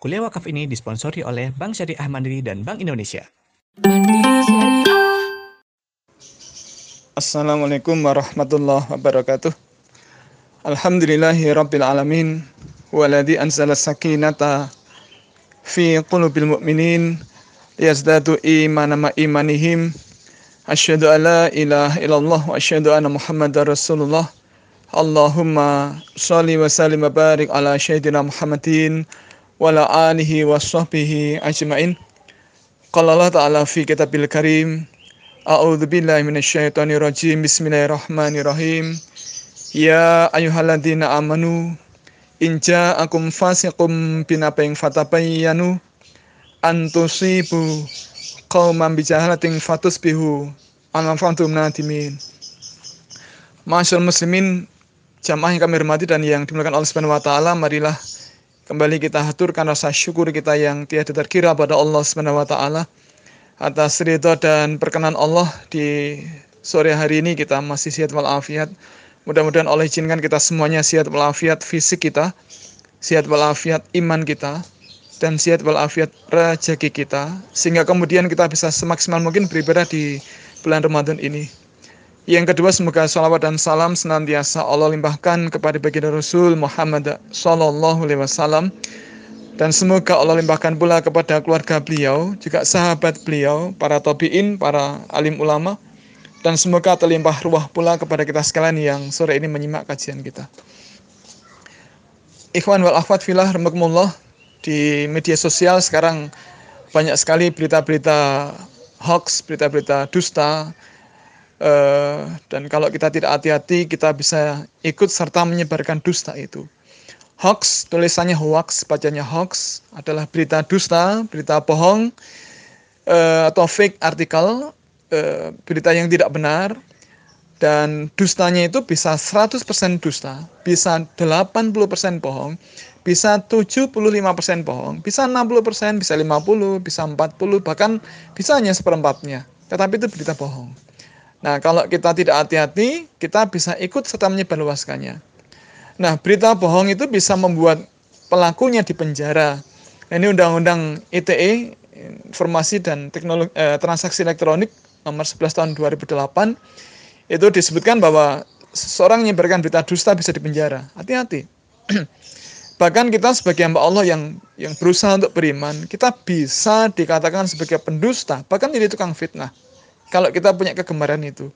Kuliah Wakaf ini disponsori oleh Bank Syariah Mandiri dan Bank Indonesia. Assalamualaikum warahmatullahi wabarakatuh. Alhamdulillahi rabbil alamin waladhi anzala sakinata fi qulubil mu'minin yazdadu imana ma imanihim. Asyhadu an la ilaha illallah wa asyhadu anna Muhammadar Rasulullah. Allahumma shalli wa sallim wa barik ala sayyidina Muhammadin wala alihi wa sahbihi ajma'in. Qala Allah ta'ala fi kitabil karim, a'udzu billahi minasyaitonir rajim, bismillahirrahmanirrahim. Ya ayyuhalladzina amanu in ja'akum fasiqum binaba'in fatabayyanu antusibu qauman bijahalatin fatusbihu an antum nadimin. Ma'asyiral muslimin, jamaah yang kami hormati dan yang dimuliakan Allah Subhanahu wa taala, marilah kembali kita haturkan rasa syukur kita yang tiada terkira pada Allah SWT atas ridha dan perkenan Allah. Di sore hari ini kita masih sehat walafiat. Mudah-mudahan Allah izinkan kita semuanya sehat walafiat fisik kita, sehat walafiat iman kita, dan sehat walafiat rezeki kita, sehingga kemudian kita bisa semaksimal mungkin beribadah di bulan Ramadan ini. Yang kedua, semoga shalawat dan salam senantiasa Allah limpahkan kepada baginda Rasul Muhammad sallallahu alaihi wasallam, dan semoga Allah limpahkan pula kepada keluarga beliau, juga sahabat beliau, para tabi'in, para alim ulama, dan semoga terlimpah ruah pula kepada kita sekalian yang sore ini menyimak kajian kita. Ikhwan wal akhwat fillah rahimakumullah, di media sosial sekarang banyak sekali berita-berita hoax, berita-berita dusta. Dan kalau kita tidak hati-hati, kita bisa ikut serta menyebarkan dusta itu. Hoax, tulisannya hoax, bacanya hoax, adalah berita dusta, berita bohong, atau fake artikel, berita yang tidak benar. Dan dustanya itu bisa 100% dusta, bisa 80% bohong, bisa 75% bohong, bisa 60%, bisa 50%, bisa 40%, bahkan bisa hanya seperempatnya. Tetapi itu berita bohong. Nah, kalau kita tidak hati-hati, kita bisa ikut serta menyebarluaskannya. Nah, berita bohong itu bisa membuat pelakunya dipenjara. Nah, ini Undang-Undang ITE, Informasi dan Teknologi Transaksi Elektronik, nomor 11 tahun 2008, itu disebutkan bahwa seseorang menyebarkan berita dusta bisa dipenjara. Hati-hati. Bahkan kita sebagai hamba Allah yang berusaha untuk beriman, kita bisa dikatakan sebagai pendusta, bahkan jadi tukang fitnah, kalau kita punya kegemaran itu.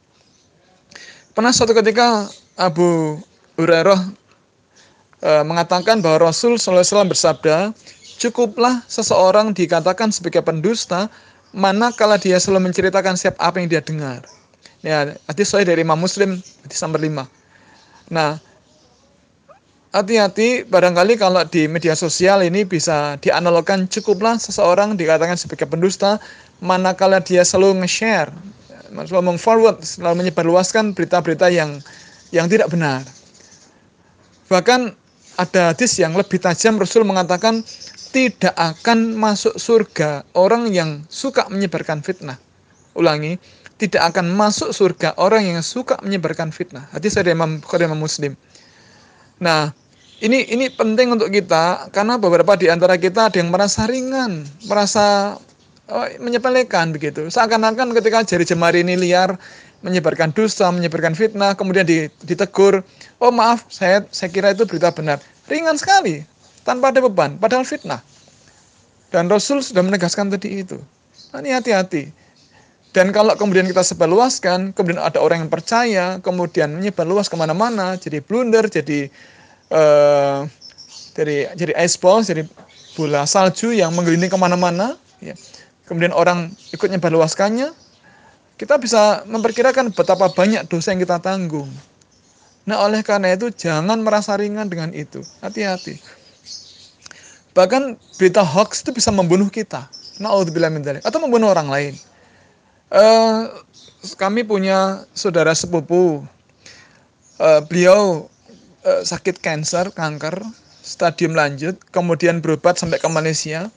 Pernah suatu ketika Abu Hurairah mengatakan bahwa Rasul SAW bersabda, cukuplah seseorang dikatakan sebagai pendusta manakala dia selalu menceritakan siap apa yang dia dengar. Ya, hadis sahih dari Imam Muslim, hadis nomor 5. Nah, hati-hati, barangkali kalau di media sosial ini bisa dianalogkan, cukuplah seseorang dikatakan sebagai pendusta manakala dia selalu nge-share, selalu meng-forward, selalu menyebarluaskan berita-berita yang tidak benar. Bahkan ada hadis yang lebih tajam, Rasul mengatakan tidak akan masuk surga orang yang suka menyebarkan fitnah. Ulangi, tidak akan masuk surga orang yang suka menyebarkan fitnah. Hadis dari Imam Bukhari, Imam Muslim. Nah, ini penting untuk kita, karena beberapa di antara kita ada yang merasa ringan, merasa menyepelekan begitu. Seakan-akan ketika jari jemari ini liar, menyebarkan dusta, menyebarkan fitnah, kemudian ditegur, oh maaf, saya kira itu berita benar. Ringan sekali, tanpa ada beban, padahal fitnah. Dan Rasul sudah menegaskan tadi itu. Nah, ini hati-hati. Dan kalau kemudian kita sebarluaskan, kemudian ada orang yang percaya, kemudian menyebarluas kemana-mana, jadi blunder, jadi iceball, jadi bola salju yang menggelinding kemana-mana, ya. Kemudian orang ikut menyebarluaskannya, kita bisa memperkirakan betapa banyak dosa yang kita tanggung. Nah, oleh karena itu jangan merasa ringan dengan itu. Hati-hati. Bahkan berita hoax itu bisa membunuh kita. Na'udzubillah min dzalik, atau membunuh orang lain. Kami punya saudara sepupu. Beliau sakit kanker, stadium lanjut, kemudian berobat sampai ke Malaysia.